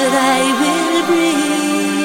that I will bring.